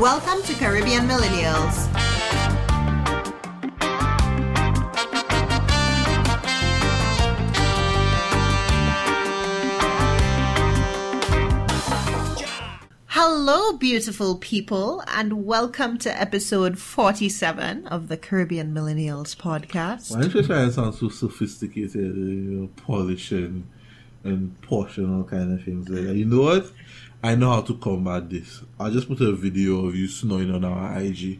Welcome to Caribbean Millennials. Hello, beautiful people, and welcome to episode 47 of the Caribbean Millennials podcast. Why don't you try to sound so sophisticated, polish and portion, kind of things like that? You know what? I know how to combat this. I'll just put a video of you snoring on our IG.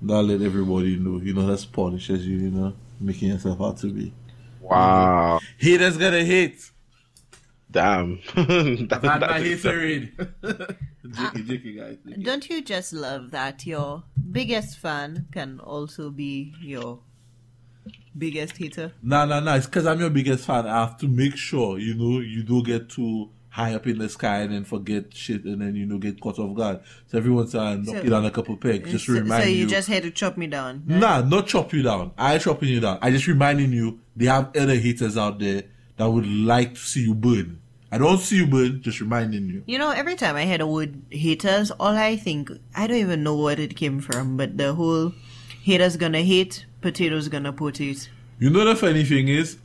That'll let everybody know. You know, that's polishes you, you know, making yourself out to be. Wow. Haters gonna hate. Damn. That is a read. Jiki, guys. Jiki. Don't you just love that your biggest fan can also be your biggest hater? No. It's because I'm your biggest fan. I have to make sure, you know, you don't get too high up in the sky and then forget shit and then, you know, get caught off guard. So every once in a while, knock you down a couple pegs. Just remind you. So you just had to chop me down? Right? Nah, not chop you down. I chopping you down. I just reminding you, they have other haters out there that would like to see you burn. I don't see you burn, just reminding you. You know, every time I hear the word haters, all I think, I don't even know where it came from, but the whole haters gonna hate, potatoes gonna potato. You know the funny thing is,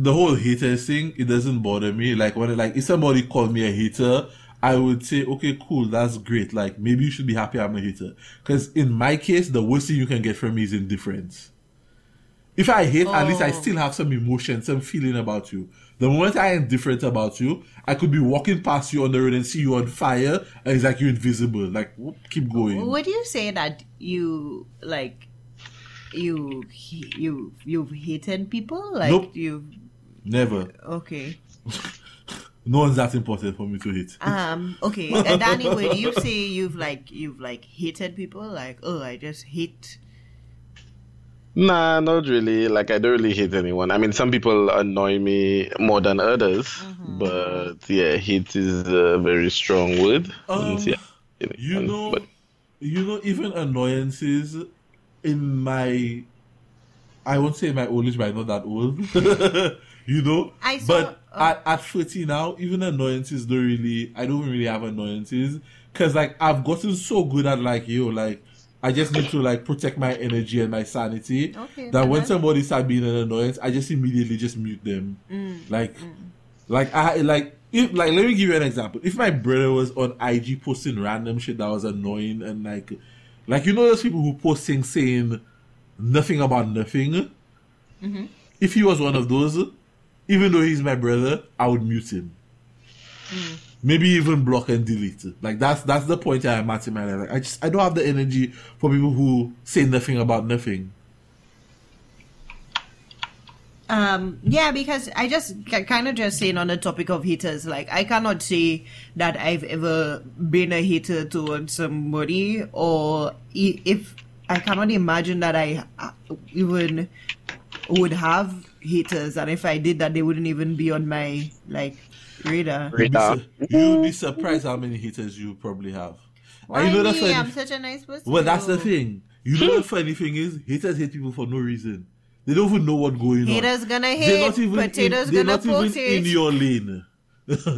the whole haters thing, it doesn't bother me. Like, if somebody called me a hater, I would say, okay, cool, that's great. Like, maybe you should be happy I'm a hater. Because in my case, the worst thing you can get from me is indifference. If I hate, at least I still have some emotion, some feeling about you. The moment I am indifferent about you, I could be walking past you on the road and see you on fire, and it's like you're invisible. Like, keep going. Would you say that you, like, you've hated people? Like, nope. You've... Never. Okay. No one's that important for me to hate. Okay. And Danny, would you say you've hated people? Like, oh, I just hate. Nah, not really. Like, I don't really hate anyone. I mean, some people annoy me more than others, mm-hmm. But yeah, hate is a very strong word. Even annoyances in my, I won't say my old age, but I'm not that old. You know, at 30 now, even annoyances I don't really have annoyances. Cause like, I've gotten so good at I just need to protect my energy and my sanity. Okay, that when somebody starts being an annoyance, I just immediately just mute them. Let me give you an example. If my brother was on IG posting random shit that was annoying and you know those people who post things saying nothing about nothing? Mm-hmm. If he was one of those, even though he's my brother, I would mute him. Mm. Maybe even block and delete. Like, that's the point I'm at in my life. Like, I don't have the energy for people who say nothing about nothing. Yeah, because I just kind of saying on the topic of haters, like, I cannot say that I've ever been a hater towards somebody, or if I cannot imagine that I even would have haters, and if I did that, they wouldn't even be on my, radar. You'll be surprised how many haters you probably have. Why you know me? I'm such a nice person. Well, that's the thing. You know the funny thing is, haters hate people for no reason. They don't even know what's going on. Haters gonna hate, potatoes gonna potato. They're not even in your lane. They're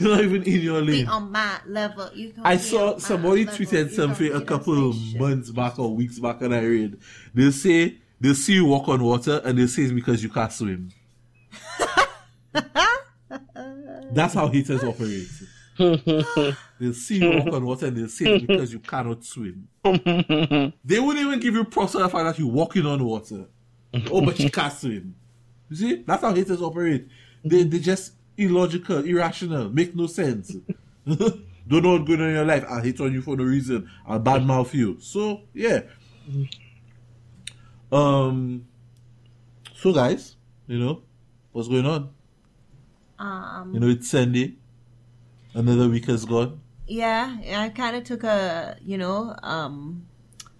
not even in your lane. Be on my level. I saw somebody tweeted something a couple of months back or weeks back, and I read. They'll say, they'll see you walk on water, and they'll say it's because you can't swim. That's how haters operate. They'll see you walk on water and they'll say it's because you cannot swim. They wouldn't even give you props on the fact that you're walking on water. Oh, but you can't swim. You see? That's how haters operate. They're just illogical, irrational, make no sense. Don't know what's going on in your life. I'll hate on you for no reason. I'll badmouth you. So, yeah. So, guys, you know, what's going on? It's Sunday. Another week has gone. Yeah, I kind of took a,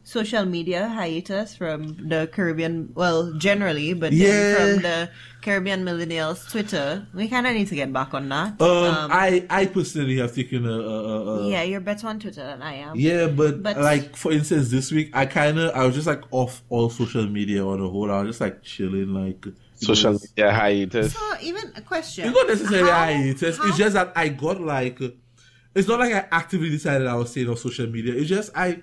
social media hiatus from the Caribbean, generally, but then from the Caribbean Millennials Twitter. We kind of need to get back on that. I personally have taken a... Yeah, you're better on Twitter than I am. Yeah, but for instance, this week, I was just off all social media on the whole. I was just chilling, social media hiatus. So even a question. It's not necessarily hiatus. It's just that I got It's not like I actively decided I was staying on social media. It's just I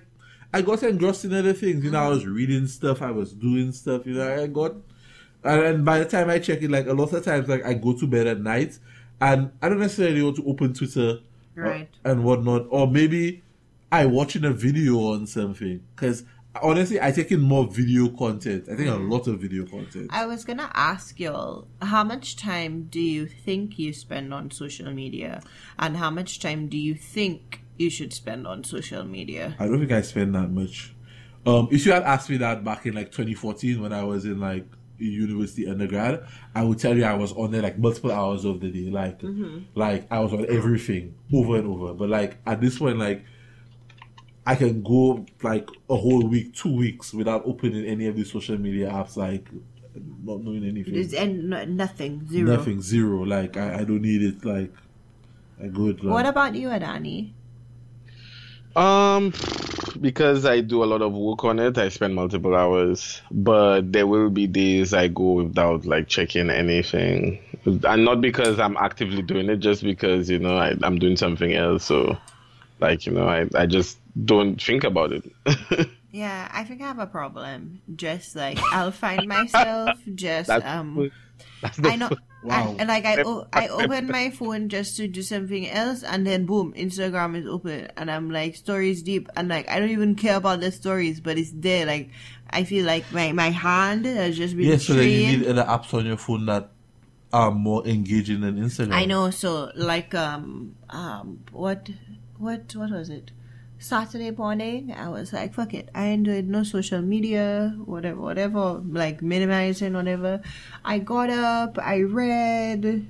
got engrossed in other things. You know, I was reading stuff, I was doing stuff, you know, I got... And then by the time I check it, like, a lot of times, like, I go to bed at night, and I don't necessarily want to open Twitter right. And whatnot. Or maybe I watching a video on something. Because, honestly, I take in more video content. I think a lot of video content. I was going to ask y'all, how much time do you think you spend on social media? And how much time do you think you should spend on social media? I don't think I spend that much. If you had asked me that back in, like, 2014 when I was in, like, university undergrad, I would tell you I was on there like multiple hours of the day, like like I was on everything over and over. But like at this point, like I can go like a whole week, 2 weeks without opening any of these social media apps, like not knowing anything and nothing, zero. Like I don't need it. Like I good. Like, what about you, Adani? Because I do a lot of work on it, I spend multiple hours, but there will be days I go without like checking anything, and not because I'm actively doing it, just because, you know, I'm doing something else, so like, you know, I just don't think about it. Yeah, I think I have a problem. Just like I'll find myself just I know. Wow. And like I open my phone just to do something else, and then boom, Instagram is open, and I'm like stories deep, and like I don't even care about the stories, but it's there. Like I feel like my hand has just been trained. So then you need other apps on your phone that are more engaging than Instagram. I know. So like what was it? Saturday morning, I was like, fuck it, I enjoyed no social media, whatever, like minimizing, whatever. I got up, I read,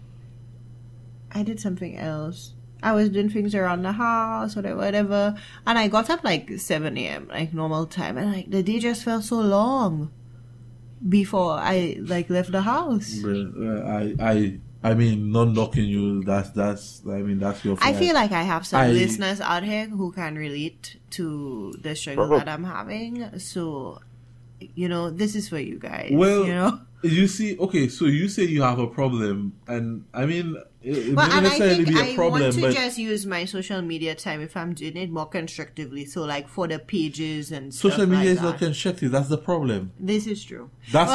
I did something else. I was doing things around the house, whatever. And I got up like 7 a.m., like normal time. And like the day just felt so long before I like left the house. I mean, not knocking you, that's your fault. I feel like I have some listeners out here who can relate to the struggle that I'm having. So, you know, this is for you guys. Well, you know? You see, okay, so you say you have a problem, and I mean, it may necessarily be a problem. I want to just use my social media time, if I'm doing it, more constructively. So, like, for the pages and stuff. Social media is not constructive. That's the problem. This is true. That's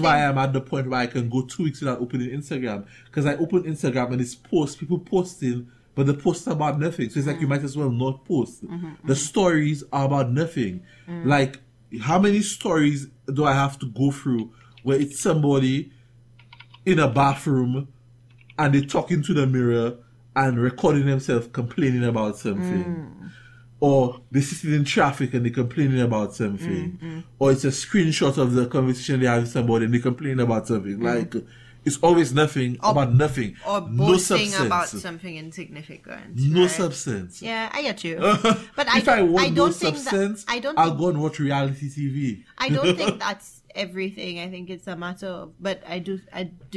why I'm at the point where I can go 2 weeks without opening Instagram. Because I open Instagram and it's people posting, but the posts are about nothing. So, it's like you might as well not post. The stories are about nothing. Like, how many stories do I have to go through where it's somebody in a bathroom and they're talking to the mirror and recording themselves complaining about something? Or they're sitting in traffic and they're complaining about something. Or it's a screenshot of the conversation they have with somebody and they're complaining about something. Like, it's always nothing about nothing. Or boasting about something insignificant. No substance. Yeah, I get you. But if I want no substance, I'll go and watch reality TV. I don't think that's everything. I think it's a matter of, but I do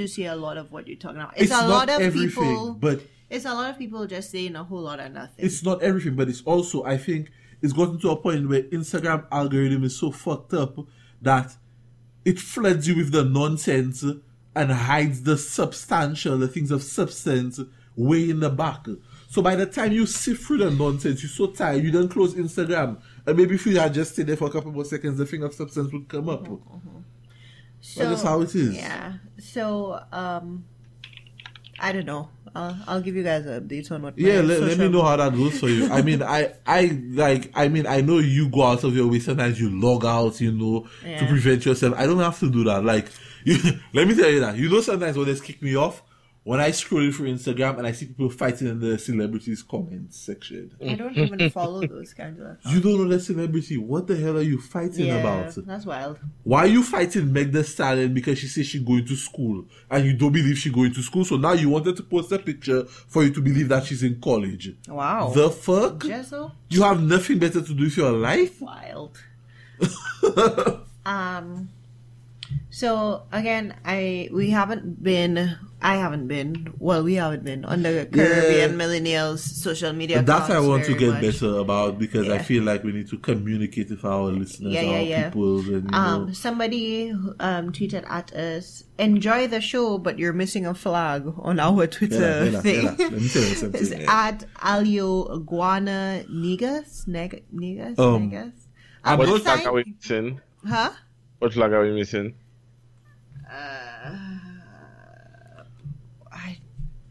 see a lot of what you're talking about. It's a lot of people, but it's a lot of people just saying a whole lot of nothing. It's not everything, but it's also, I think it's gotten to a point where Instagram algorithm is so fucked up that it floods you with the nonsense and hides the substantial, the things of substance way in the back. So by the time you sift through the nonsense, you're so tired, you don't close Instagram. And maybe if you had just stayed there for a couple more seconds, the thing of substance would come up. So that's how it is. Yeah. So, I don't know. I'll give you guys an update on what. Yeah, let me know how that goes for you. I mean, I know you go out of your way. Sometimes you log out, you know, to prevent yourself. I don't have to do that. Like, let me tell you that. You know, sometimes when they kick me off, when I scroll through Instagram and I see people fighting in the celebrities' comments section. I don't even follow those kinds of things. You don't know the celebrity. What the hell are you fighting about? That's wild. Why are you fighting Meg Thee Stallion because she says she's going to school and you don't believe she's going to school? So now you wanted to post a picture for you to believe that she's in college. Wow. The fuck? Jessel? You have nothing better to do with your life? Wild. So, again, we haven't been I haven't been. Well, we haven't been on the Caribbean Millennials social media. That's what I want to get better about, because I feel like we need to communicate with our listeners, our people. And, somebody tweeted at us, enjoy the show, but you're missing a flag on our Twitter thing. Let me tell you something. It's at Alio Guana Negas. Negas. What flag are we missing? Huh? What flag are we missing?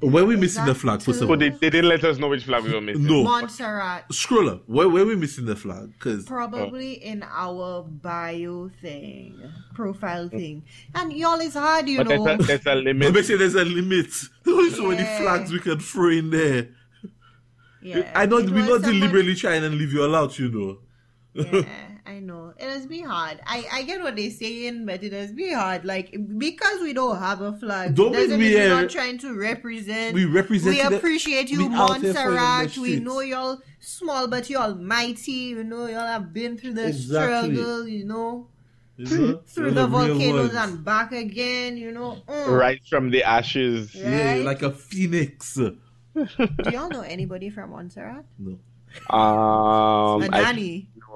Where we missing the flag? They didn't let us know which flag we were missing. No. Montserrat. Scroll up. Where we missing the flag? Probably in our bio thing. Profile thing. And y'all is hard, you know. There's a limit. But basically there's a limit. There's only so many flags we can throw in there. Yeah. We're not deliberately trying to leave you all out, Yeah. I know. It has been hard. I get what they're saying, but it has been hard. Like, because we don't have a flag, we're not trying to represent. We appreciate you, Montserrat. We know y'all small, but y'all mighty. We know y'all have been through the struggle, through the volcanoes and back again, Right from the ashes. Right? Yeah, like a phoenix. Do y'all know anybody from Montserrat? No.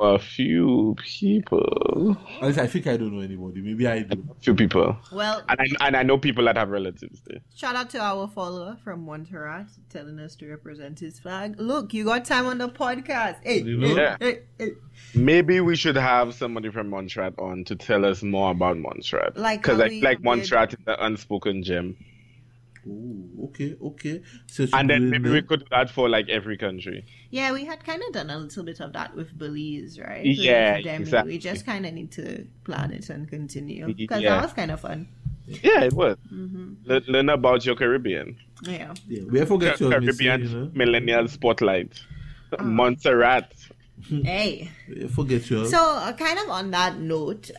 A few people. I think I don't know anybody. Maybe I do. A few people. Well, and I know people that have relatives there. Shout out to our follower from Montserrat telling us to represent his flag. Look, you got time on the podcast. Hey. Maybe we should have somebody from Montserrat on to tell us more about Montserrat. Because I feel like Montserrat is the unspoken gem. Oh, okay. So and then maybe we could do that for like every country. Yeah, we had kind of done a little bit of that with Belize, right? So exactly. We just kind of need to plan it and continue because that was kind of fun. Yeah, it was. Mm-hmm. Learn about your Caribbean. Yeah. We have forgot your Caribbean millennial spotlight, Montserrat. Hey. Forget you. So, kind of on that note,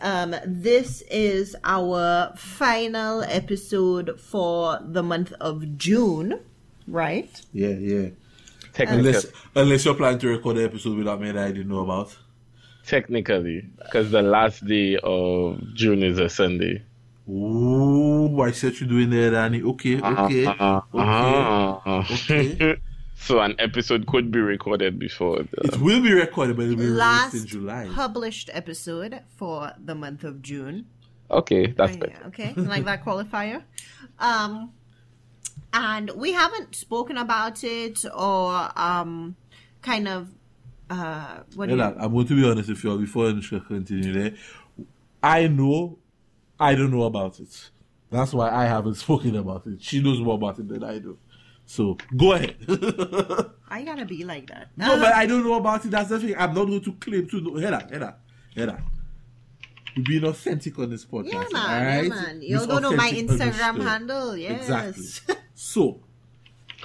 this is our final episode for the month of June, right? Yeah. Technically. Unless you're planning to record an episode without me that I didn't know about. Technically, because the last day of June is a Sunday. Ooh, I said you're doing that, Danny. Okay. So an episode could be recorded before. It will be recorded, but it will be released in July. Last published episode for the month of June. Okay, that's better. Yeah, okay, like that qualifier. And we haven't spoken about it or kind of... I'm going to be honest with you before I continue there. I know I don't know about it. That's why I haven't spoken about it. She knows more about it than I do. So, go ahead. I gotta be like that. No, but I don't know about it. That's the thing. I'm not going to claim to know. Head up. You're being authentic on this podcast. Yeah, man. Right? You don't know my Instagram handle. Yes. Exactly. So,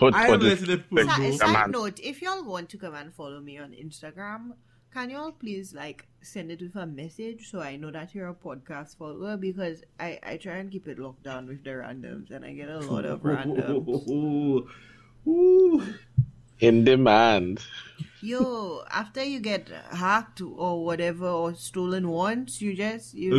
I am letting the people know. Side note, if y'all want to come and follow me on Instagram, can y'all please, send it with a message so I know that you're a podcast follower, because I try and keep it locked down with the randoms and I get a lot of randoms. In demand. Yo, after you get hacked or whatever or stolen once, you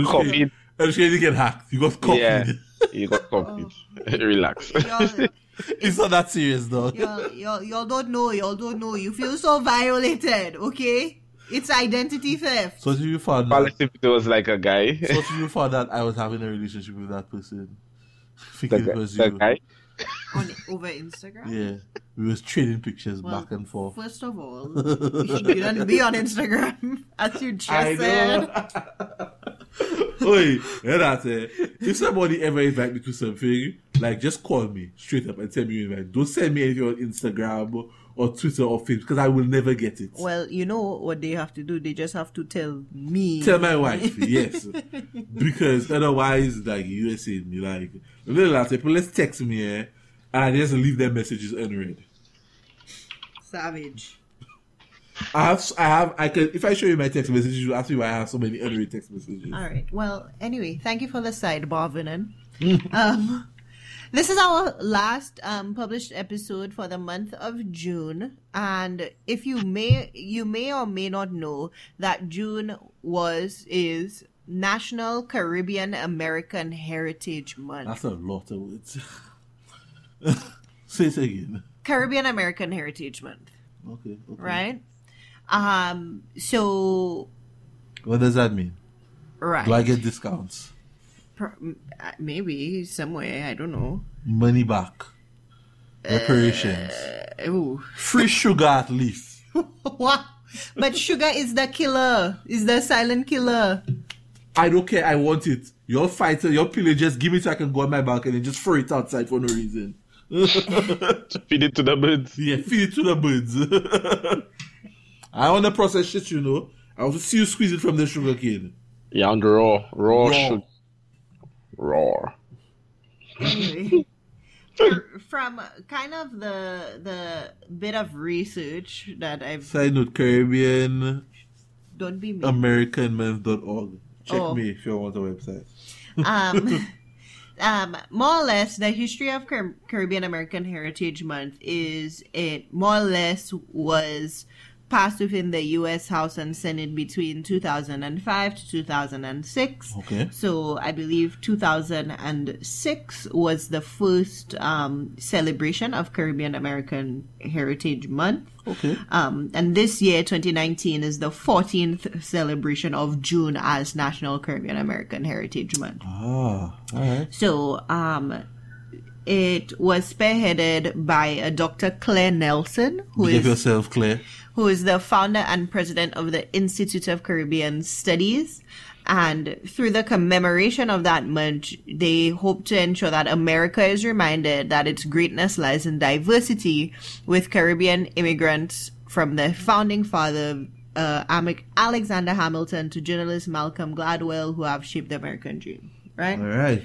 copied. I'm sure you get hacked. You got copied. Yeah, you got copied. Relax. It's not that serious though. Y'all don't know. You feel so violated, okay? It's identity theft. So you found out if it was like a guy. So you found out I was having a relationship with that person. Guy? Over Instagram? Yeah. We was trading pictures back and forth. First of all, you shouldn't be on Instagram, as you just said. Oi, if somebody ever invite me to something, just call me straight up and tell me you invite. Don't send me anything on Instagram or Twitter or Facebook, because I will never get it. Well, you know what they have to do? They just have to tell me. Tell my wife, yes. Because otherwise, you were saying me, people, let's text me, and I just leave their messages unread. Savage. If I show you my text messages, you'll ask me why I have so many unread text messages. All right. Well, anyway, thank you for the sidebar, Vinan. This is our last published episode for the month of June, and if you may or may not know that June is National Caribbean American Heritage Month. That's a lot of words. Say it again. Caribbean American Heritage Month. Okay. Okay. Right? So... What does that mean? Right. Do I get discounts? Maybe, somewhere, I don't know. Money back. Reparations. Free sugar at least. What? But sugar is the killer. Is the silent killer. I don't care. I want it. Your fighter, your pillagers, give me so I can go on my balcony and just throw it outside for no reason. Feed it to the birds. Yeah, feed it to the birds. I want to process shit, you know. I want to see you squeeze it from the sugar cane. Yeah, on the raw sugar. Raw. Anyway. From kind of the bit of research that I've... Side note, Caribbean... Don't be mean. AmericanMonth.org. Check me if you want a website. More or less, the history of Caribbean American Heritage Month is it more or less was passed within the U.S. House and Senate between 2005 to 2006. Okay. So I believe 2006 was the first celebration of Caribbean American Heritage Month. Okay. And this year, 2019, is the 14th celebration of June as National Caribbean American Heritage Month. Ah, all right. So it was spearheaded by a Dr. Claire Nelson, who Behave is... yourself, Claire. Who is the founder and president of the Institute of Caribbean Studies. And through the commemoration of that month, they hope to ensure that America is reminded that its greatness lies in diversity, with Caribbean immigrants from the founding father, Alexander Hamilton, to journalist Malcolm Gladwell, who have shaped the American dream. Right? All right.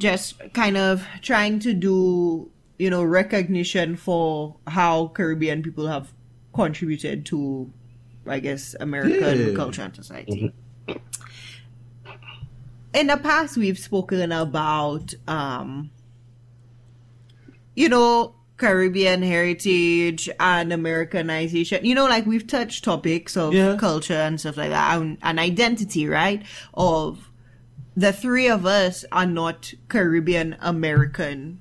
Just kind of trying to do, you know, recognition for how Caribbean people have contributed to, I guess, American culture and society. In the past, we've spoken about, you know, Caribbean heritage and Americanization. You know, like we've touched topics of culture and stuff like that, and identity, right? Of the three of us are not Caribbean American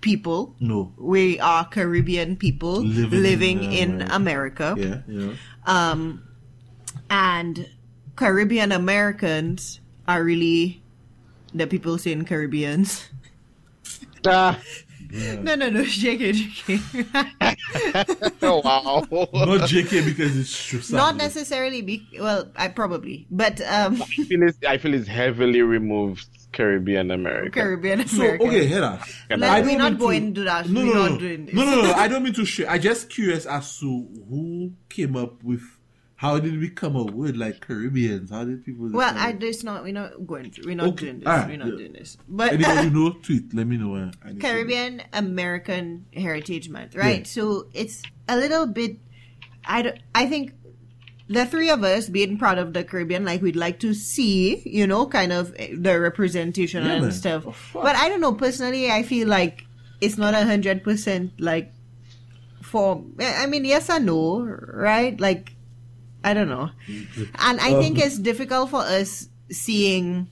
people. No. We are Caribbean people living in America. Yeah, yeah. And Caribbean Americans are really the people saying Caribbeans. Yeah. No, JK. Oh, wow. Not JK because it's true. Not necessarily, I probably, but... I feel it's heavily removed Caribbean American. So, okay, hear that. We're not going to do that. No, I don't mean to share. I'm just curious as to who came up with... How did we come up with, like, Caribbeans? How did people... Well, We're not doing this. But... Anyone you know, tweet. Let me know. Caribbean American Heritage Month, right? Yeah. So, it's a little bit... I think... The three of us being proud of the Caribbean, like we'd like to see, you know, kind of the representation and stuff. Oh, but I don't know, personally, I feel like it's not 100% like for, I mean, yes and no, right? Like, I don't know. And I think it's difficult for us seeing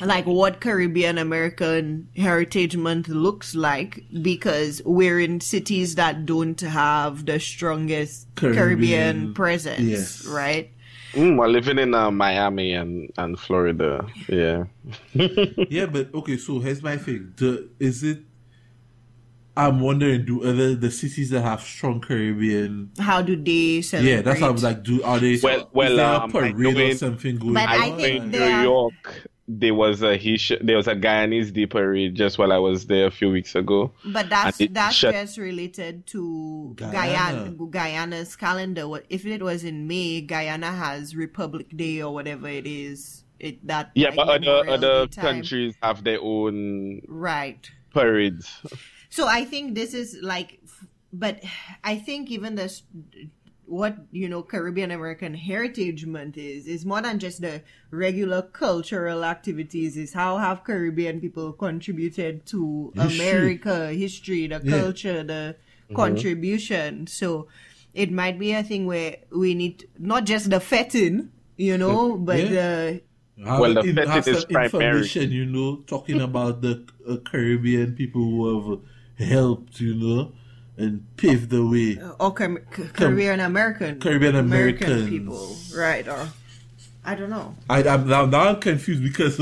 like what Caribbean American Heritage Month looks like because we're in cities that don't have the strongest Caribbean presence, yes. Right? We're living in Miami and Florida, yeah. Yeah, but okay, so here's my thing. I'm wondering, do the cities that have strong Caribbean... How do they celebrate? Yeah, that's how I was like, are they... Well, is there a parade or something going on? I think New York... There was a Guyanese Day parade just while I was there a few weeks ago. But that's just related to Guyana's calendar. If it was in May, Guyana has Republic Day or whatever it is. But other countries have their own parades. So I think this is like, but I think even this, what you know Caribbean American Heritage Month is more than just the regular cultural activities. Is how have Caribbean people contributed to America, history, the culture, the contribution. So it might be a thing where we need not just the fetting, you know, but the fetting is information, primary. You know, talking about the Caribbean people who have helped, you know, and paved the way. Caribbean American people, right? Or I don't know. I'm now confused because.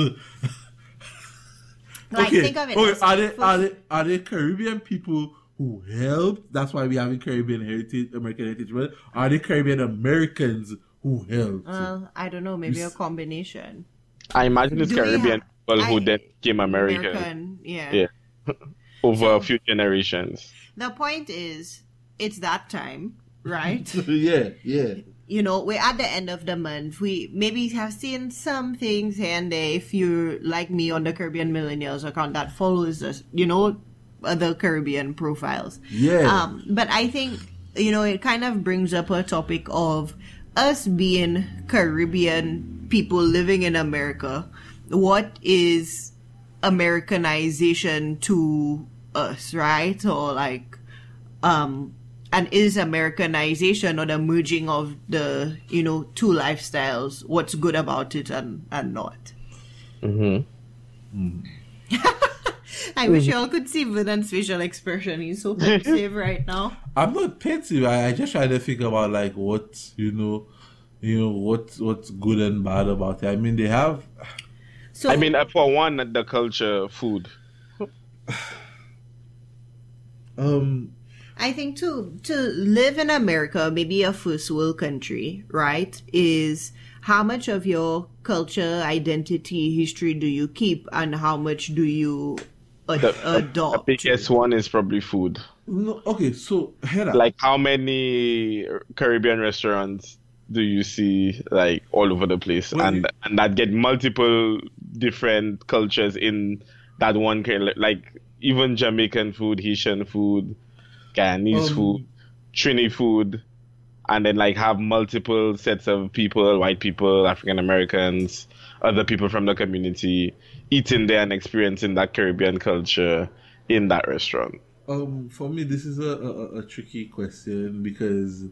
Like, okay. Think of it. Okay. Are they Caribbean people who helped? That's why we have a Caribbean heritage, American heritage. Right? Are they Caribbean Americans who helped? Well, I don't know. Maybe a combination. I imagine it's Caribbean people who then became American. Yeah. Over a few generations. The point is, it's that time, right? Yeah. You know, we're at the end of the month. We maybe have seen some things here and there. If you're like me on the Caribbean Millennials account that follows us, you know, other Caribbean profiles. Yeah. But I think, you know, it kind of brings up a topic of us being Caribbean people living in America. What is Americanization to us, right? Or like, and is Americanization or the merging of the, you know, two lifestyles, what's good about it and not? I wish y'all could see Vinan's facial expression. He's so pensive right now. I'm not pensive. I just try to think about like what, you know what's good and bad about it. I mean, they have. So, I mean, for one, the culture, food. I think to live in America, maybe a first world country, right, is how much of your culture, identity, history do you keep and how much do you adopt? The biggest one is probably food. No, okay, so here like how many Caribbean restaurants do you see like all over the place and that get multiple different cultures in that one, like even Jamaican food, Haitian food, Guyanese food, Trini food, and then like have multiple sets of people, white people, African Americans, other people from the community, eating there and experiencing that Caribbean culture in that restaurant. For me, this is a tricky question because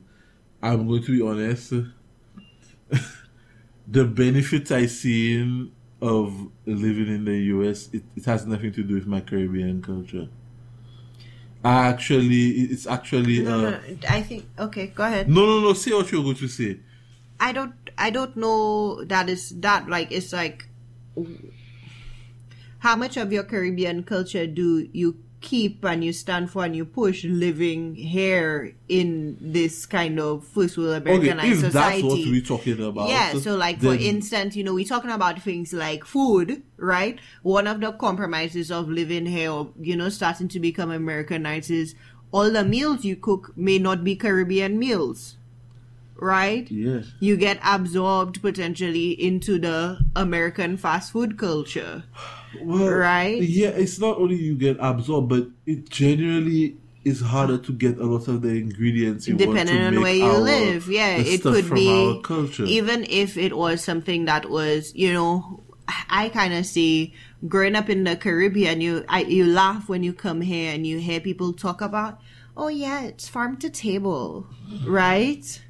I'm going to be honest. The benefits I see of living in the US, it has nothing to do with my Caribbean culture. It's actually. No, I think. Okay, go ahead. No. Say what you're going to say. I don't know that is that like it's like. How much of your Caribbean culture do you keep and you stand for and you push living here in this kind of first world Americanized society? That's what we're talking about. Yeah, so like then, for instance, you know, we're talking about things like food, right? One of the compromises of living here or, you know, starting to become Americanized is all the meals you cook may not be Caribbean meals, right? Yes. You get absorbed potentially into the American fast food culture. Well, right? Yeah, it's not only you get absorbed, but it generally is harder to get a lot of the ingredients you want to make on where you live. Yeah, it could be even if it was something that was, you know, I kind of see growing up in the Caribbean, you laugh when you come here and you hear people talk about, oh yeah, it's farm to table, right?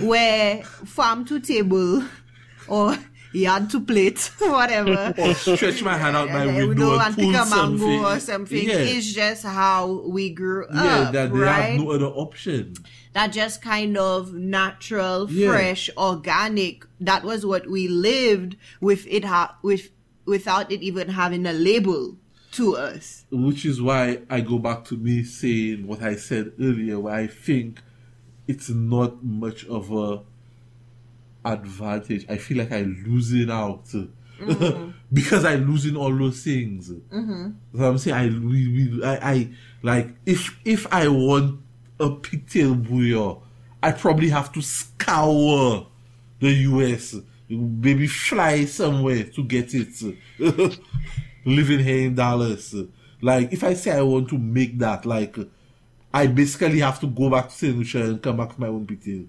Where farm to table or yard to plate, whatever. Or stretch my hand out my window and pull something. Or something. Yeah. It's just how we grew up, that they have no other option. That just kind of natural, fresh, organic. That was what we lived with it, without it even having a label to us. Which is why I go back to me saying what I said earlier, where I think it's not much of a advantage. I feel like I'm losing out because I'm losing all those things. So I'm saying I like if I want a pigtail bouillon, I probably have to scour the US, maybe fly somewhere to get it. Living here in Dallas, like if I say I want to make that, like I basically have to go back to St. Lucia and come back to my own pigtail.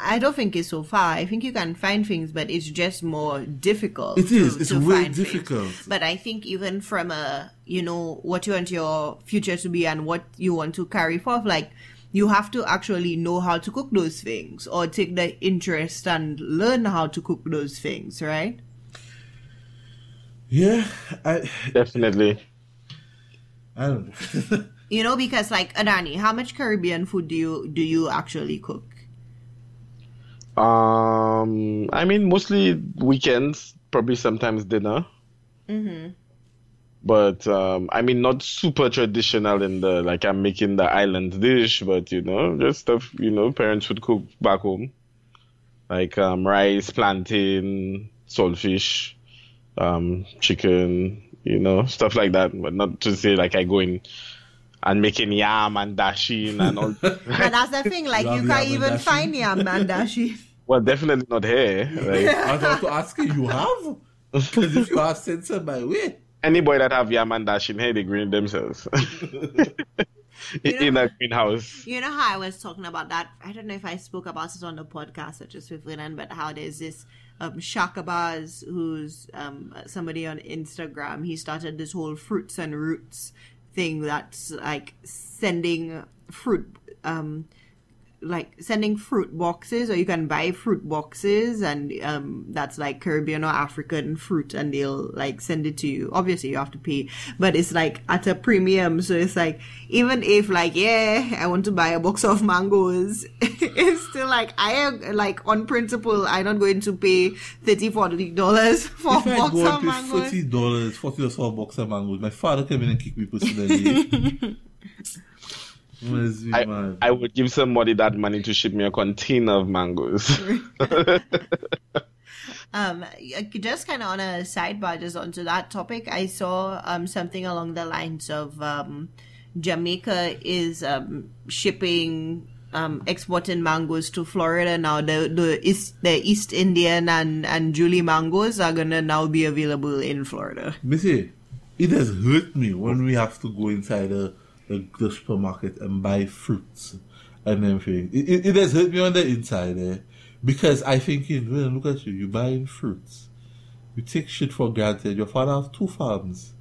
I don't think it's so far. I think you can find things, but it's just more difficult. It is. It's way difficult. But I think even from a, you know, what you want your future to be and what you want to carry forth, like you have to actually know how to cook those things or take the interest and learn how to cook those things, right? Yeah. Definitely. I don't know. You know, because like Adani, how much Caribbean food do you actually cook? I mean, mostly weekends, probably sometimes dinner. Mm-hmm. But I mean, not super traditional in the, like, I'm making the island dish, but you know, just stuff, you know, parents would cook back home, like rice, plantain, saltfish, chicken, you know, stuff like that. But not to say like I go in and making yam and dashin and all. And that's the thing, like you can't even find yam and dashin. Well, definitely not here. Like. I was about to ask you have? Because if you have, sent some my way. Any boy that have yam and dashin here, they green themselves. In a greenhouse. You know how I was talking about that? I don't know if I spoke about it on the podcast or just with Leland, but how there's this Shakabaz, who's somebody on Instagram. He started this whole fruits and roots thing that's like sending fruit, boxes, or you can buy fruit boxes, and that's like Caribbean or African fruit, and they'll like send it to you. Obviously you have to pay, but it's like at a premium. So it's like, even if like, yeah, I want to buy a box of mangoes, it's still like, I am like, on principle, I'm not going to pay $30-$40 for a box of mangoes. $40 for a box of mangoes. My father came in and kicked me personally. I would give somebody that money to ship me a container of mangoes. Just kind of on a sidebar, just onto that topic, I saw something along the lines of Jamaica is shipping, exporting mangoes to Florida now. The East Indian and Julie mangoes are gonna now be available in Florida. Missy, it has hurt me when we have to go inside the supermarket and buy fruits and everything. It has hurt me on the inside there, because I think, well, look at you, you're buying fruits. You take shit for granted. Your father has 2 farms.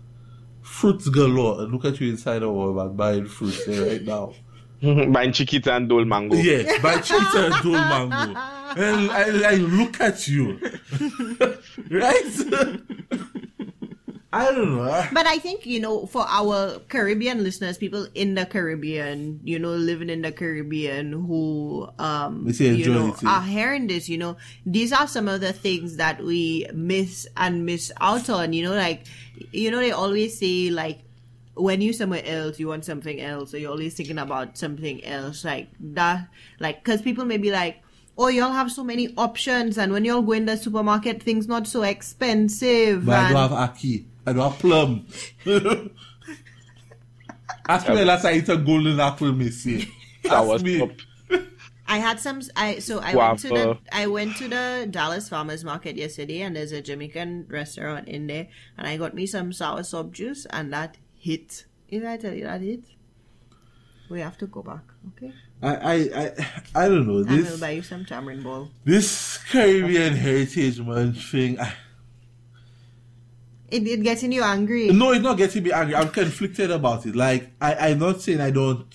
Fruits galore, and look at you inside the world about buying fruits there right now. Buying chiquita and dole mango. Yes, buying chiquita and dole mango. And I look at you. Right? I don't know. But I think, you know, for our Caribbean listeners, people in the Caribbean, you know, living in the Caribbean, who are hearing this, you know, these are some of the things that we miss out on, you know, like, you know, they always say, like, when you're somewhere else, you want something else, so you're always thinking about something else, like that, like, because people may be like, oh, y'all have so many options, and when y'all go in the supermarket, things not so expensive. But I don't have ackee. I don't have plum. Ask me last I eat a golden apple, Missy. That was top. I had some. I went to the Dallas Farmers Market yesterday, and there's a Jamaican restaurant in there, and I got me some sour sop juice, and that hit. Did I tell you that hit? We have to go back, okay? I don't know. I will buy you some tamarind ball. This Caribbean Heritage Month thing. It getting you angry? No, it's not getting me angry. I'm conflicted about it. Like, I'm not saying I don't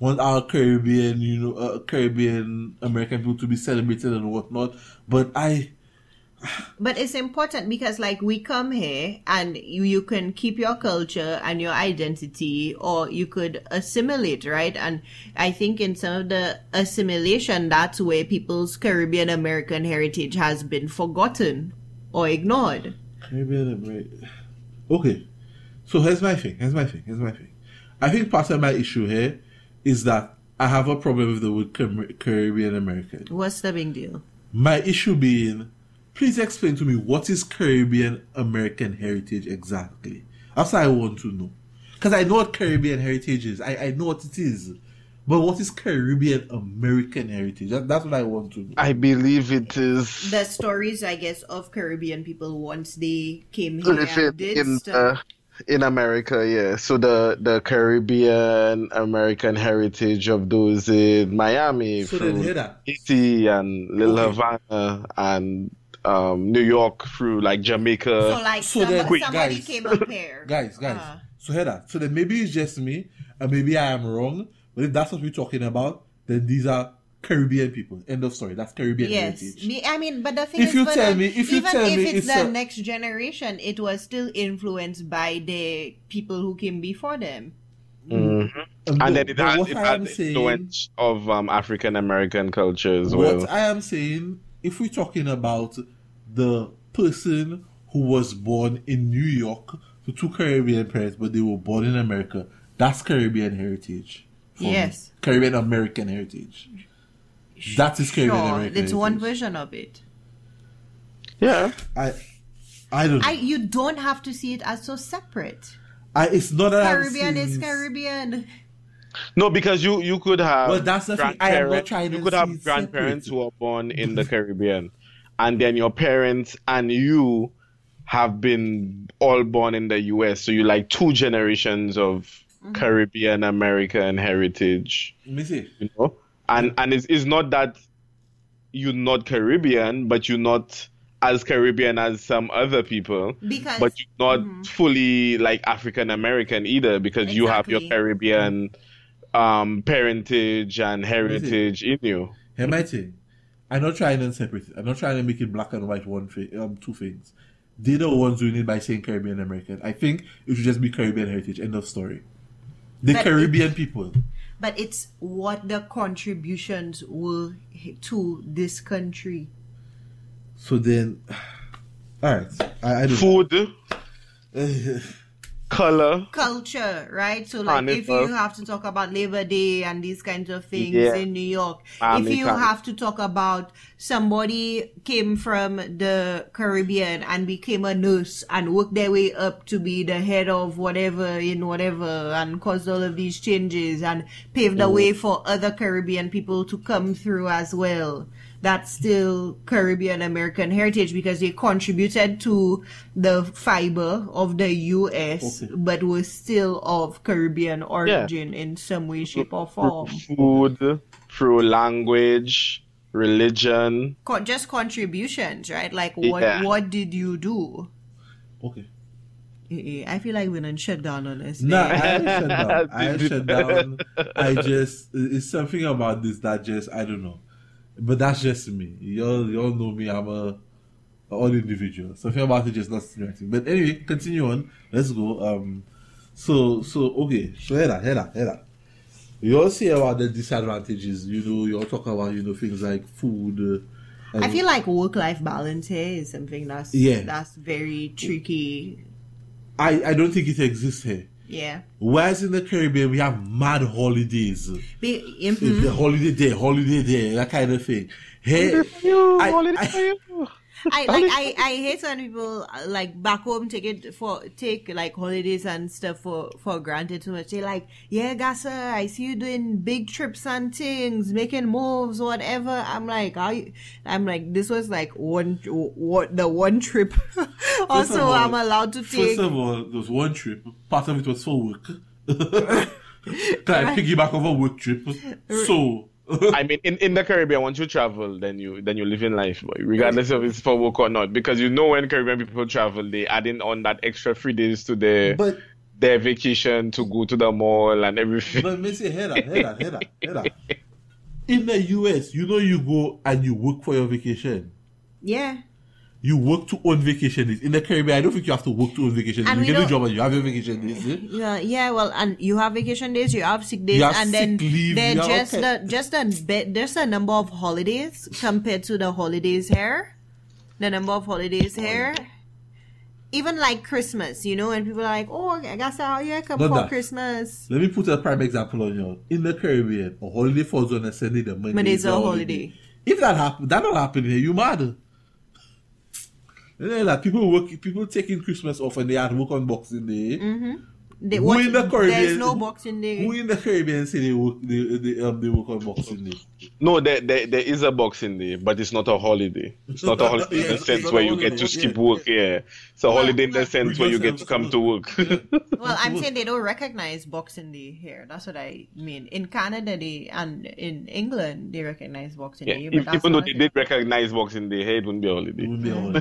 want our Caribbean, you know, Caribbean American people to be celebrated and whatnot, but I... But it's important because, like, we come here and you can keep your culture and your identity, or you could assimilate, right? And I think in some of the assimilation, that's where people's Caribbean American heritage has been forgotten or ignored. Caribbean American. Okay. So here's my thing. I think part of my issue here is that I have a problem with the word Caribbean American. What's the big deal? My issue being... Please explain to me what is Caribbean American heritage exactly. That's what I want to know. Because I know what Caribbean heritage is. I know what it is. But what is Caribbean American heritage? That's what I want to know. I believe it is... The stories, I guess, of Caribbean people once they came here and did stuff. In America, yeah. So the Caribbean American heritage of those in Miami. So from Haiti and Little Havana and... New York through like Jamaica. So like somebody came up here. Guys. Uh-huh. So hear that. So then maybe it's just me, and maybe I am wrong. But if that's what we're talking about, then these are Caribbean people. End of story. That's Caribbean heritage. Yes, I mean, but the thing is, if it's the next generation, it was still influenced by the people who came before them. Mm-hmm. And then it had influence of African American culture as well. What I am saying, if we're talking about the person who was born in New York to two Caribbean parents, but they were born in America, that's Caribbean heritage. Yes. Caribbean American heritage. That is Caribbean American heritage. It's one version of it. Yeah. I don't know. You don't have to see it as so separate. It's not that Caribbean is Caribbean. No, because you could have grandparents who are born in the Caribbean, and then your parents and you have been all born in the US, so you're like two generations of Caribbean American heritage. Missy. You know? And it's not that you're not Caribbean, but you're not as Caribbean as some other people, but you're not fully like African American either, because you have your Caribbean parentage and heritage in you. Hey, Mighty, I'm not trying to separate it. I'm not trying to make it black and white. Two things. They're the ones doing it by saying Caribbean American. I think it should just be Caribbean heritage. End of story. Caribbean people. But it's what the contributions were to this country. So then, all right. I don't know. Color, culture, right? So like, if you have to talk about Labor Day and these kinds of things in New York, if you have to talk about somebody came from the Caribbean and became a nurse and worked their way up to be the head of whatever in whatever and caused all of these changes and paved the way for other Caribbean people to come through as well. That's still Caribbean American heritage because they contributed to the fiber of the U.S., but were still of Caribbean origin in some way, shape, or form. Food, through language, religion. Just contributions, right? Like, what did you do? Okay. I feel like we didn't shut down on this. No, I shut down. It's something about this that I don't know. But that's just me. Y'all know me. I'm an odd individual. Something about it just not stimulating. But anyway, continue on. Let's go. Okay. So head up. You all see about the disadvantages. You all talk about things like food. I feel like work-life balance here is something that's very tricky. I don't think it exists here. Yeah. Whereas in the Caribbean, we have mad holidays. The holiday there, that kind of thing. Hey, I hate when people like back home take like holidays and stuff for granted too much. They're like, yeah, Gasa, I see you doing big trips and things, making moves, whatever. I'm like, this was like the one trip. Also, I'm allowed to take. First of all, there was one trip. Part of it was for work. I piggyback over work trip. So. I mean, in the Caribbean, once you travel, then you live in life, boy, regardless of it's for work or not, because when Caribbean people travel, they add in on that extra 3 days to their vacation to go to the mall and everything. But Missy, head up. In the US, you go and you work for your vacation. Yeah. You work to own vacation days. In the Caribbean, I don't think you have to work to own vacation days. You get a job and you have your vacation days. Eh? Yeah, well, and you have vacation days, you have sick days, and then there's just a number of holidays compared to the holidays here. The number of holidays here. Even like Christmas, when people are like, oh, I guess I'll come for Christmas. Let me put a prime example on you. In the Caribbean, a holiday falls on a Sunday, the Monday is a holiday. If that not happening here, you mad. Like people taking Christmas off and they had work on Boxing Day. Mm-hmm. There's no Boxing Day. Who in the Caribbean say they work on Boxing Day? No, there is a Boxing Day, but it's not a holiday. It's not a holiday in the sense where you get to skip work. Yeah, it's a holiday in the sense where you get to come to work. Well, I'm saying they don't recognize Boxing Day here. That's what I mean. In Canada, and in England, they recognize Boxing Day. But even though they did recognize Boxing Day here, it wouldn't be a holiday. Yeah.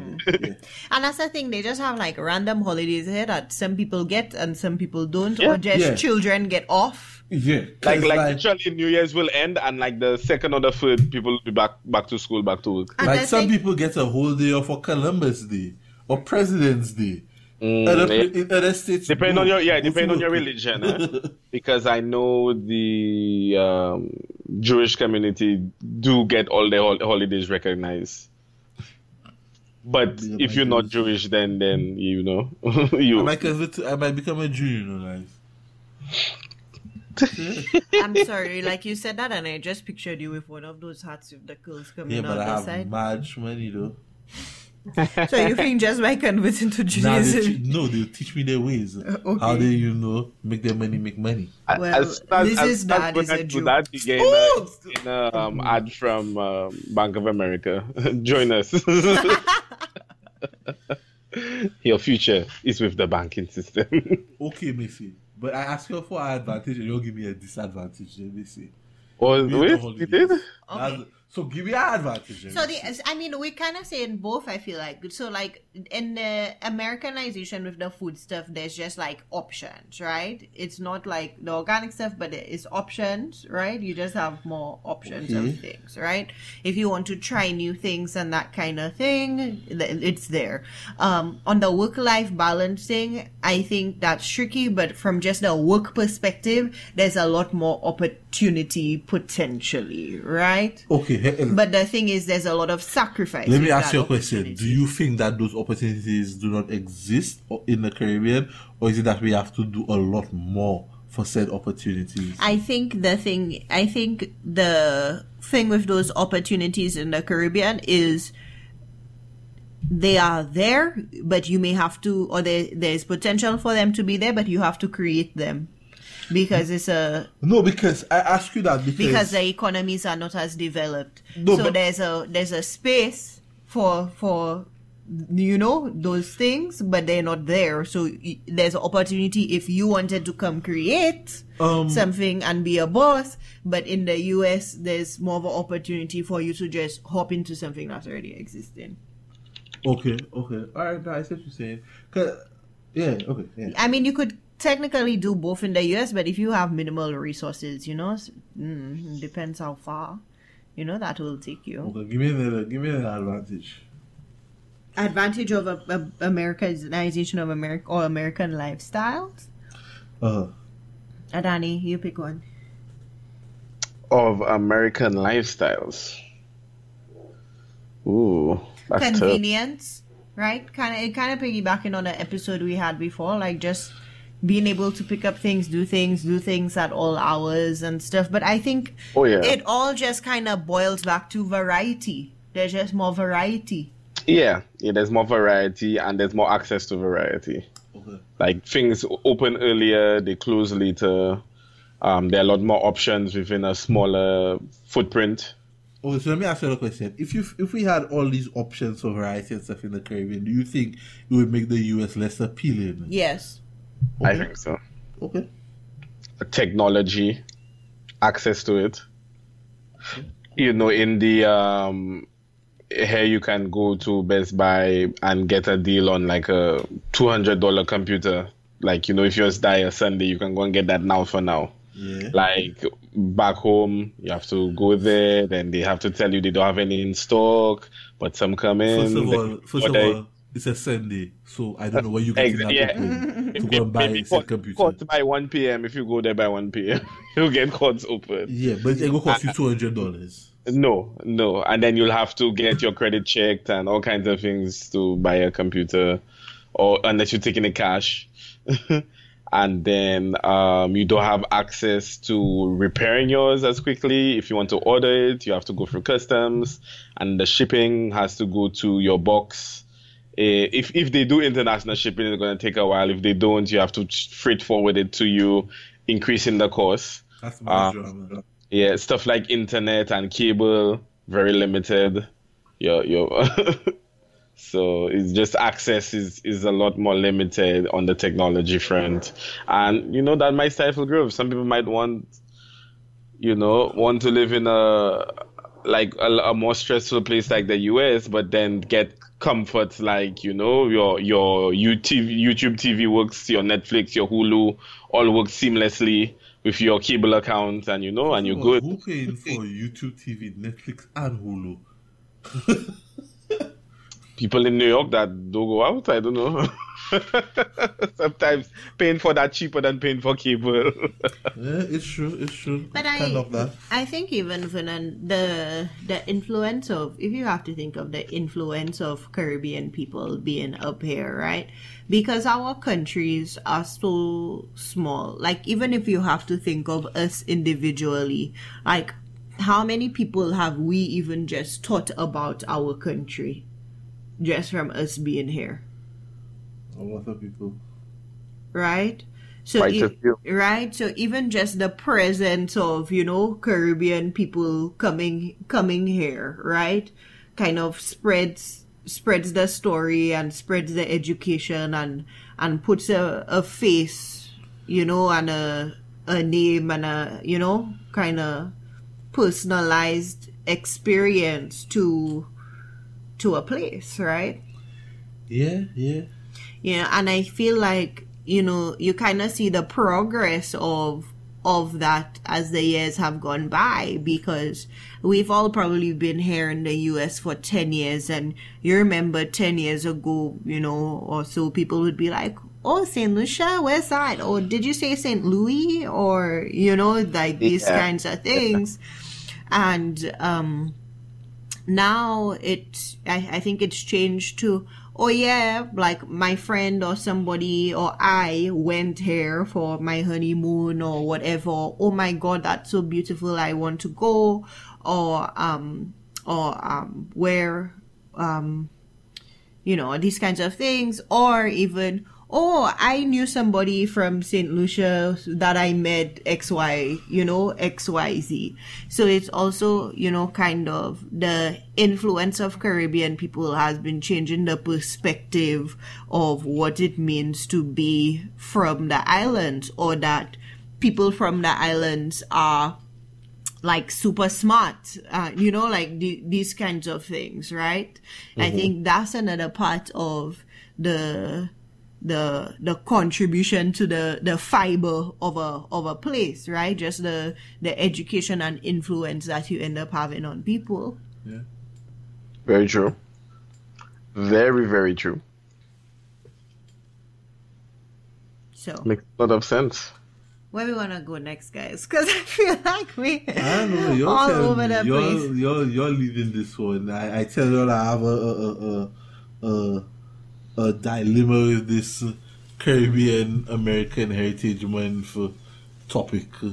And that's the thing. They just have like random holidays here that some people get and some people don't, or just children get off. Yeah, like literally New Year's will end and like the second or the third people will be back to school, back to work. Like some people get a whole day off for Columbus Day or President's Day. Other states depending on your depending on your religion, because I know the Jewish community do get all their holidays recognized. But yeah, if you're not Jewish, then you know you. I might become a Jew, you know, like. I'm sorry, like you said that, and I just pictured you with one of those hats with the curls coming out the side. Yeah, but I have much money though. So you think just by converting to Judaism? No, they teach me their ways. Okay. How they, you know, make their money, make money. Well, this is a joke. You get an ad from Bank of America. Join us. Your future is with the banking system. Okay, Messi. But I ask you for an advantage and you give me a disadvantage. Then they say, "Oh, you did." Okay. So give me an advantage. So we're kind of saying both. I feel like so, like in the Americanization with the food stuff, there's just like options, right? It's not like the organic stuff, but it is options, right? You just have more options of things, right? If you want to try new things and that kind of thing, it's there. On the work-life balancing, I think that's tricky, but from just the work perspective, there's a lot more opportunity potentially, right? Okay. But the thing is, there's a lot of sacrifice. Let me ask you a question. Do you think that those opportunities do not exist in the Caribbean, or is it that we have to do a lot more for said opportunities? I think the thing with those opportunities in the Caribbean is they are there, but you may have to, or there's potential for them to be there, but you have to create them. Because it's a... No, because I ask you that because the economies are not as developed. No, so there's a space for you know, those things, but they're not there. So there's an opportunity if you wanted to come create something and be a boss. But in the US, there's more of an opportunity for you to just hop into something that's already existing. Okay. All right, I see what you're saying. Yeah. I mean, you could technically do both in the US, but if you have minimal resources, you know, it depends how far, you know, that will take you. Okay, give me an advantage. Advantage of Americanization of America or American lifestyles. Adani, you pick one. Of American lifestyles. Ooh, that's convenience, tough. Right? Kind of piggybacking on an episode we had before, like just being able to pick up things, do things at all hours and stuff. But I think it all just kind of boils back to variety. There's just more variety. Yeah, there's more variety and there's more access to variety. Okay. Like things open earlier, they close later. There are a lot more options within a smaller footprint. Oh, so let me ask you a question. If we had all these options for variety and stuff in the Caribbean, do you think it would make the US less appealing? Yes. Okay. I think so. Okay. Technology, access to it. Okay. You know, in the here you can go to Best Buy and get a deal on like a $200 computer. Like, you know, if yours die a Sunday, you can go and get that now for now. Yeah. Like back home, you have to go there, then they have to tell you they don't have any in stock, but some come in. First of all, it's a Sunday, so I don't know where you can go and buy a computer. Caught by 1 p.m. If you go there by 1 p.m., you'll get courts open. Yeah, but it will cost you $200. No. And then you'll have to get your credit checked and all kinds of things to buy a computer, or unless you're taking the cash. And then you don't have access to repairing yours as quickly. If you want to order it, you have to go through customs, and the shipping has to go to your box. If they do international shipping, it's going to take a while. If they don't, you have to freight forward it to you, increasing the cost. That's my job. Yeah, stuff like internet and cable, very limited. So it's just access is a lot more limited on the technology front. And, you know, that might stifle growth. Some people might want to live in a more stressful place like the US, but then get comforts like, you know, your YouTube TV works, your Netflix, your Hulu, all work seamlessly with your cable account, and you know, and you're good. Who paying for YouTube TV, Netflix, and Hulu? People in New York that don't go out, I don't know. Sometimes paying for that cheaper than paying for cable. Yeah, it's true, it's true. But I love that. I think even the influence of, if you have to think of the influence of Caribbean people being up here, right? Because our countries are so small. Like, even if you have to think of us individually, like, how many people have we even just thought about our country just from us being here? A lot of people. Right? So so even just the presence of, you know, Caribbean people coming here, right? Kind of spreads the story and spreads the education and puts a face, you know, and a name and a, you know, kind of personalized experience to a place, right? Yeah, yeah. Yeah, and I feel like, you know, you kind of see the progress of that as the years have gone by, because we've all probably been here in the US for 10 years, and you remember 10 years ago, you know, or so, people would be like, oh, St. Lucia, where's that? Or did you say St. Louis? Or, you know, like these kinds of things. And now I think it's changed to, oh yeah, like my friend or somebody or I went here for my honeymoon or whatever. Oh my God, that's so beautiful, I want to go. Or you know, these kinds of things. Or even, oh, I knew somebody from St. Lucia that I met XYZ. So it's also, you know, kind of the influence of Caribbean people has been changing the perspective of what it means to be from the islands, or that people from the islands are like super smart, you know, like these kinds of things, right? Mm-hmm. I think that's another part of the contribution to the fiber of a place, right? Just the education and influence that you end up having on people. Yeah. Very true. Very, very true. So makes a lot of sense. Where we wanna go next, guys? Because I feel like we're all over the place. You're leading this one. I tell you, I have a dilemma with this Caribbean American Heritage Month topic / I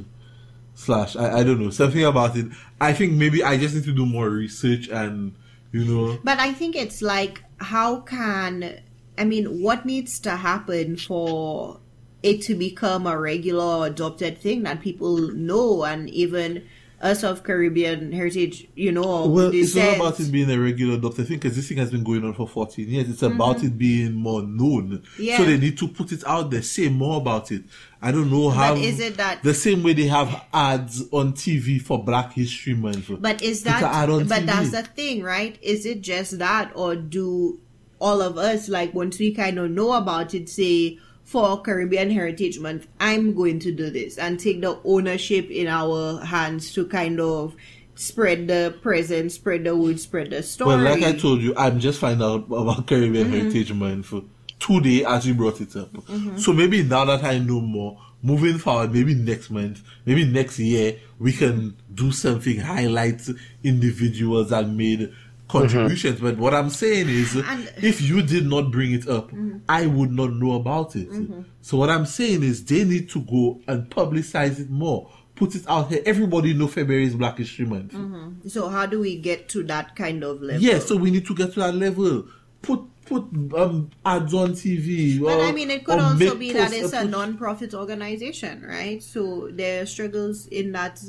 don't know, something about it. I think maybe I just need to do more research and, you know. But I think it's like, what needs to happen for it to become a regular adopted thing that people know, and even us of Caribbean heritage, you know. Well, it's not about it being a regular adopted thing, because this thing has been going on for 14 years. It's about it being more known. Yeah. So they need to put it out there, say more about it. I don't know how. But is it that the same way they have ads on TV for Black History Month? But is that? But that's the thing, right? Is it just that, or do all of us, like, once we kind of know about it, say, for Caribbean Heritage Month, I'm going to do this, and take the ownership in our hands to kind of spread the presence, spread the word, spread the story. Well, like I told you, I'm just finding out about Caribbean Heritage Month today as you brought it up. Mm-hmm. So maybe now that I know more, moving forward, maybe next month, maybe next year, we can do something, highlight individuals that made contributions. But what I'm saying is, if you did not bring it up, I would not know about it. So what I'm saying is, they need to go and publicize it more, put it out here. Everybody know February is Black History Month. So how do we get to that kind of level? Yeah, so we need to get to that level. Put ads on TV. But I mean, it could also be that it's a non-profit organization, right? So there are struggles in that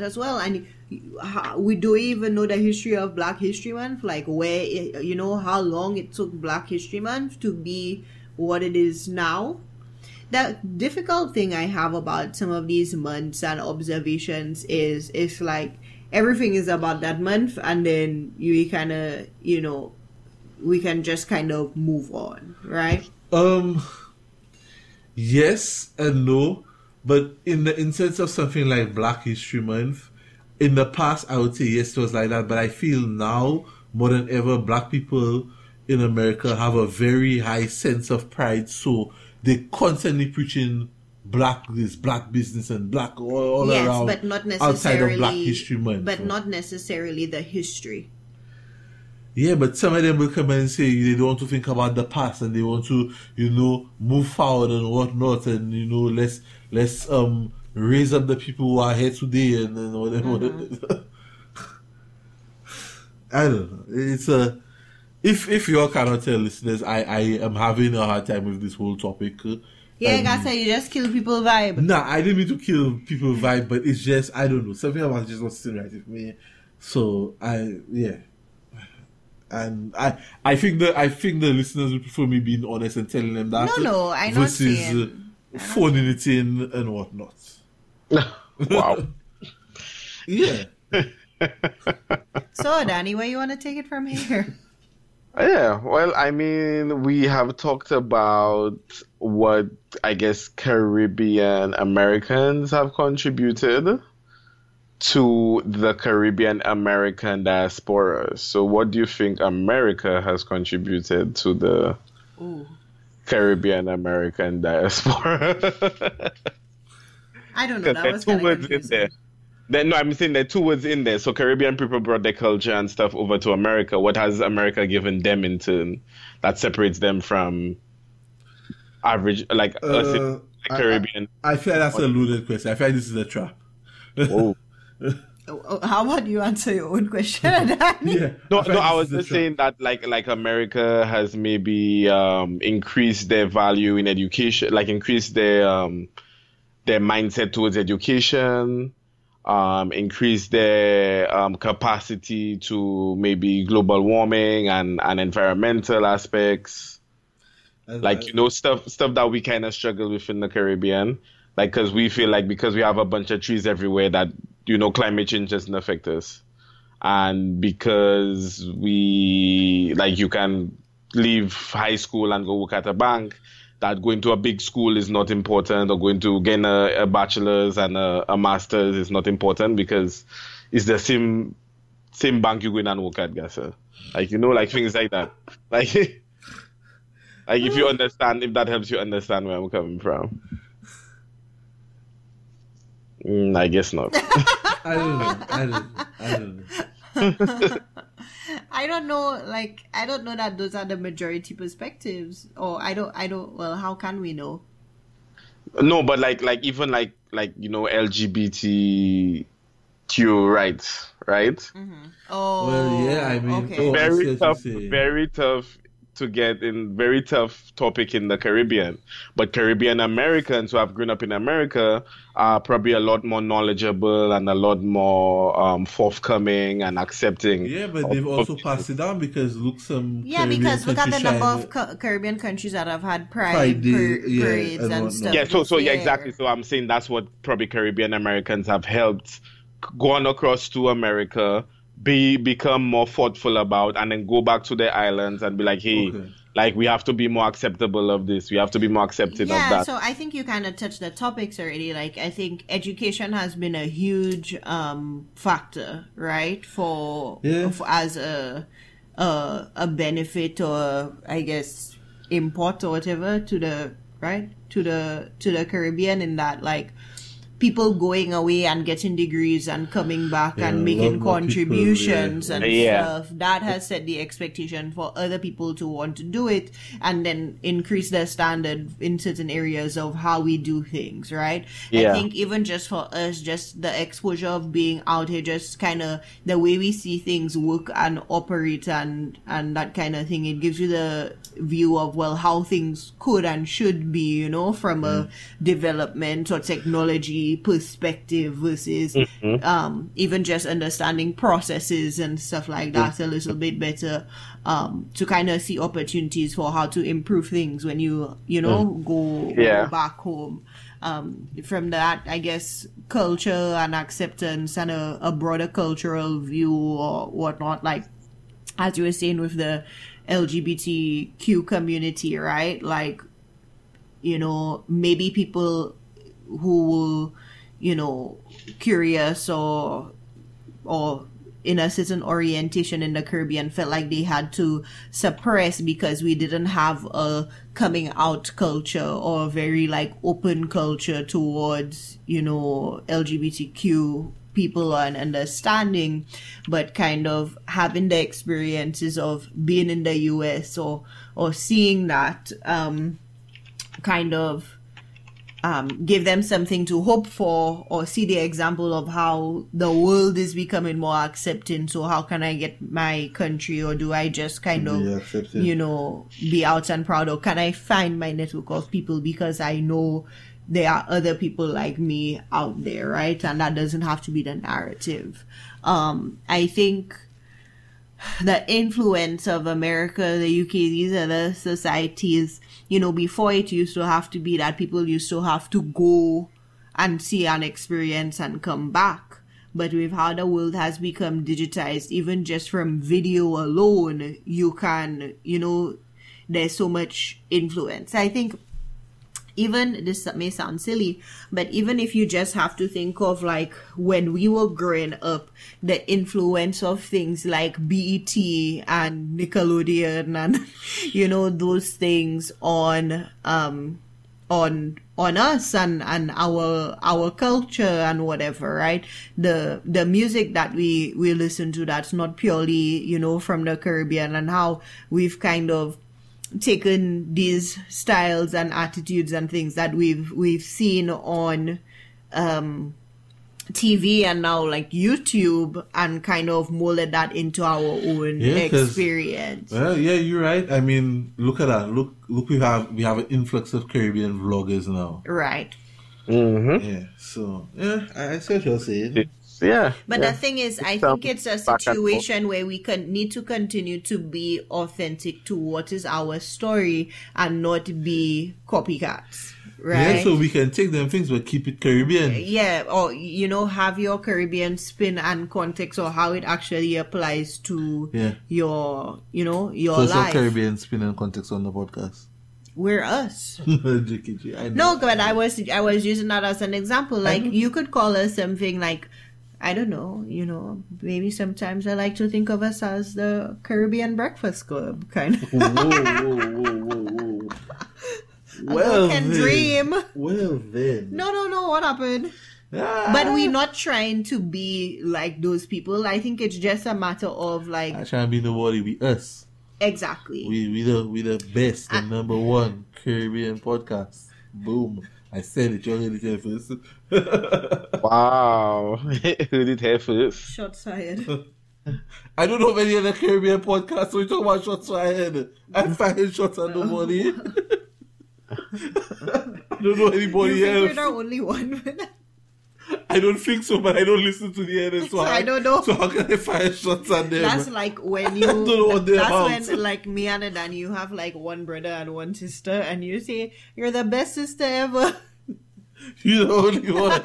as well. And we don't even know the history of Black History Month, like where, you know, how long it took Black History Month to be what it is now. The difficult thing I have about some of these months and observations is, it's like everything is about that month, and then you kind of, you know, we can just kind of move on, right? Yes and no. But in the instance of something like Black History Month, in the past I would say yes, it was like that. But I feel now more than ever, Black people in America have a very high sense of pride, so they constantly preaching black this, black business, and black all yes, around, but not necessarily outside of Black History Month. But so. Not necessarily the history. Yeah, but some of them will come and say they don't want to think about the past and they want to, you know, move forward and whatnot, and you know, let's raise up the people who are here today and whatever. Mm-hmm. I don't know. It's a if y'all cannot tell, listeners, I am having a hard time with this whole topic. Yeah, like I said, you just kill people vibe. Nah, I didn't mean to kill people vibe, but it's just I don't know, something about it just not sitting right with me. So I think the listeners would prefer me being honest and telling them that. No, I'm not saying. Versus phoning it in and whatnot. Wow. Yeah. So, Danny, where you want to take it from here? Yeah, well, I mean, we have talked about what, I guess, Caribbean Americans have contributed to the Caribbean American diaspora. So what do you think America has contributed to the Caribbean American diaspora? I don't know. That was kind of confusing. No, I'm saying there are two words in there. So Caribbean people brought their culture and stuff over to America. What has America given them in turn that separates them from average, like us, Caribbean? I feel that's a loaded question. I feel this is a trap. Oh. How about you answer your own question, Danny? Yeah. No, I was just saying that like America has maybe increased their value in education, like increased their mindset towards education, increase their capacity to maybe global warming and environmental aspects, stuff that we kind of struggle with in the Caribbean, like because we feel like because we have a bunch of trees everywhere that, you know, climate change doesn't affect us, and because we like you can leave high school and go work at a bank, that going to a big school is not important, or going to gain a bachelor's and a master's is not important because it's the same bank you go in and work at, Gasser. Like, you know, like things like that. Like, if you understand, if that helps you understand where I'm coming from. I guess not. I don't know. I don't know that those are the majority perspectives, or I don't. Well, how can we know? No, but even you know, LGBTQ rights, right? Mm-hmm. Oh, well, yeah. I mean, okay. Very tough to get in. Very tough topic in the Caribbean, but Caribbean Americans who have grown up in America are probably a lot more knowledgeable and a lot more forthcoming and accepting. Yeah, but they've also passed it down because look, some because look at the number of Caribbean countries that have had pride parades and stuff. Yeah, so exactly. So I'm saying that's what probably Caribbean Americans have helped go on across to America, become more thoughtful about, and then go back to their islands and be like, hey, okay, like we have to be more acceptable of this, we have to be more accepting of that. So I think you kind of touched the topics already. Like, I think education has been a huge factor, right, for as a benefit, or I guess import or whatever, to the Caribbean, in that like people going away and getting degrees and coming back and making contributions and stuff. That has set the expectation for other people to want to do it and then increase their standard in certain areas of how we do things, right? Yeah. I think even just for us, just the exposure of being out here, just kind of the way we see things work and operate and that kind of thing, it gives you the view of, well, how things could and should be, you know, from a development or technology perspective versus even just understanding processes and stuff like that a little bit better, to kind of see opportunities for how to improve things when you go back home. From that, I guess, culture and acceptance and a broader cultural view or whatnot, like as you were saying with the LGBTQ community, right? Like, you know, maybe people who, you know, curious or in a certain orientation in the Caribbean felt like they had to suppress because we didn't have a coming out culture or a very like open culture towards, you know, LGBTQ people and understanding, but kind of having the experiences of being in the US or seeing that kind of give them something to hope for, or see the example of how the world is becoming more accepting. So how can I get my country, or do I just kind of, you know, be out and proud, or can I find my network of people because I know there are other people like me out there, right? And that doesn't have to be the narrative. I think the influence of America, the UK, these other societies, you know, before it used to have to be that people used to have to go and see and experience and come back. But with how the world has become digitized, even just from video alone, you can, you know, there's so much influence. I think even, this may sound silly, but even if you just have to think of like when we were growing up, the influence of things like BET and Nickelodeon and, you know, those things on us and our culture and whatever, right? The music that we listen to that's not purely, you know, from the Caribbean, and how we've kind of taken these styles and attitudes and things that we've seen on TV and now like YouTube, and kind of molded that into our own experience. Well, yeah, you're right. I mean, look at that. Look, we have an influx of Caribbean vloggers now. Right. Mm-hmm. Yeah. So yeah, I see what you're saying. Yeah. But the thing is, I think it's a situation where we need to continue to be authentic to what is our story and not be copycats, right? Yeah, so we can take them things but keep it Caribbean. Yeah, or, you know, have your Caribbean spin and context, or how it actually applies to your, you know, your life. So it's a Caribbean spin and context on the podcast. We're us. No, but I was using that as an example. Like, you could call us something like, I don't know, you know, maybe sometimes I like to think of us as the Caribbean Breakfast Club, kind of. Whoa. Well, can then. Dream. Well, then. No, what happened? But we're not trying to be like those people. I think it's just a matter of like... I try to be nobody, we us. Exactly. We the best, the number one Caribbean podcast. Boom. I said it, you heard it here first. Wow. Heard it here first. Shots fired. I don't know of any other Caribbean podcast, so we talk about shots fired. I'm firing shots at nobody. I don't know anybody else. You're the only one. I don't think so, but I don't listen to the end, so I don't know. So how can I fire shots at them? That's like when you... when like me and Adan, you have like one brother and one sister, and you say, you're the best sister ever. You're the only one.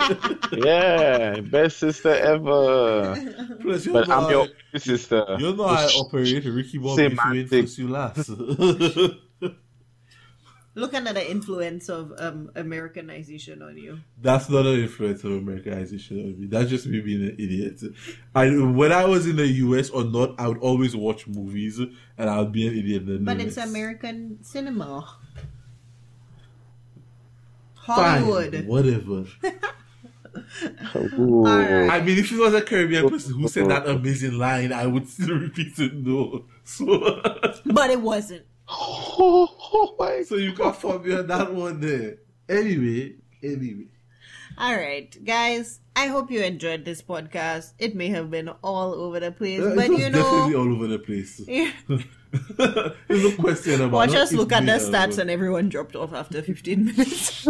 Yeah, best sister ever. Plus, but I'm your only sister. You know how I operate. Ricky Bob, if you win first, you last. Look at the influence of Americanization on you. That's not an influence of Americanization on me. That's just me being an idiot. When I was in the US or not, I would always watch movies, and I would be an idiot. But it's American cinema. Hollywood. Fine, whatever. Right. I mean, if it was a Caribbean person who said that amazing line, I would still repeat it, no. So... But it wasn't. Oh, so you got from me on that one there. Anyway. All right, guys. I hope you enjoyed this podcast. It may have been all over the place, but you know, definitely all over the place. Yeah. There's no question about. Watch us look at the stats, and everyone dropped off after 15 minutes.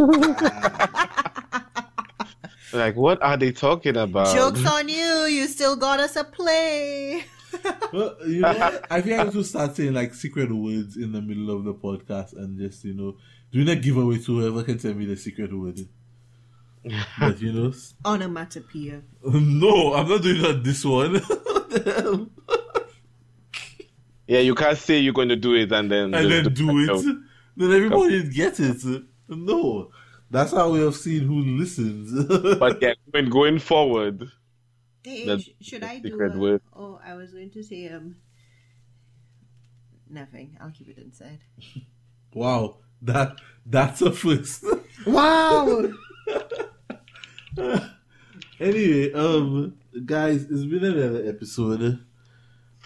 Like, what are they talking about? Jokes on you. You still got us a play. Well, you know, I think I have to start saying like secret words in the middle of the podcast, and just, you know, doing a giveaway to whoever can tell me the secret word. But, you know, onomatopoeia. No, I'm not doing that this one. Yeah, you can't say you're going to do it and then do it. Then everybody gets it. No, that's how we have seen who listens. But yeah, going forward. Hey, should I do a, oh, I was going to say nothing. I'll keep it inside. Wow, that's a first. Wow. Anyway, guys, it's been another episode.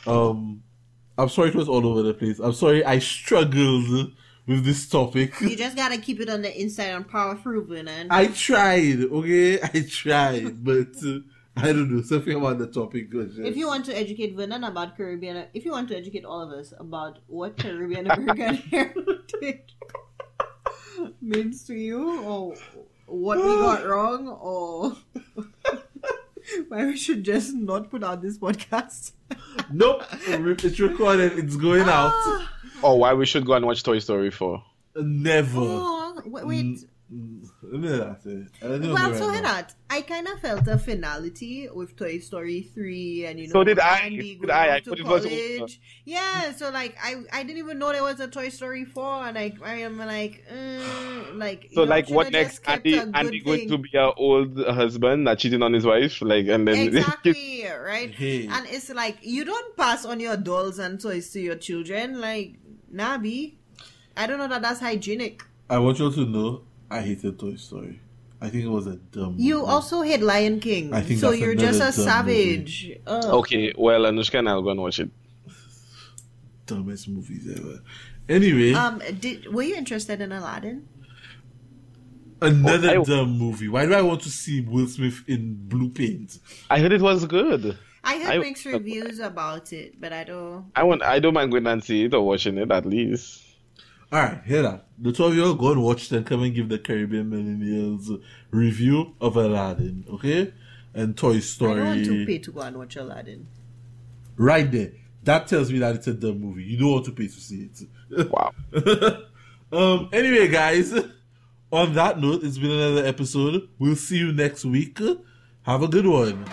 I'm sorry it was all over the place. I'm sorry I struggled with this topic. You just gotta keep it on the inside and power through, Vernon. I tried, okay? I tried, but I don't know. Something about the topic. Gosh, yes. If you want to educate Vernon about Caribbean, if you want to educate all of us about what Caribbean American heritage means to you, or what we got wrong, or why we should just not put out this podcast. Nope. It's recorded. It's going out. Or why we should go and watch Toy Story 4. Never. Oh, wait. I kind of felt a finality with Toy Story 3 and, you know, so did Andy going to college. Yeah, so like I didn't even know there was a Toy Story 4, and I am like so like what next? Andy going to be an old husband that cheated on his wife, like, and then exactly right. Hey. And it's like you don't pass on your dolls and toys to your children, like Nabi. I don't know that that's hygienic. I want you all to know I hated Toy Story. I think it was a dumb movie. You also hate Lion King. I think so you're just a savage. Okay, well, Anushka and I'll go and watch it. Dumbest movies ever. Anyway. Were you interested in Aladdin? Another dumb movie. Why do I want to see Will Smith in blue paint? I heard it was good. I heard mixed reviews about it, but I don't... I don't mind going and see it or watching it at least. All right, hear that. The two of you all go and watch and come and give the Caribbean Millennials review of Aladdin, okay? And Toy Story. I don't want to pay to go and watch Aladdin. Right there. That tells me that it's a dumb movie. You don't want to pay to see it. Wow. Anyway, guys, on that note, it's been another episode. We'll see you next week. Have a good one.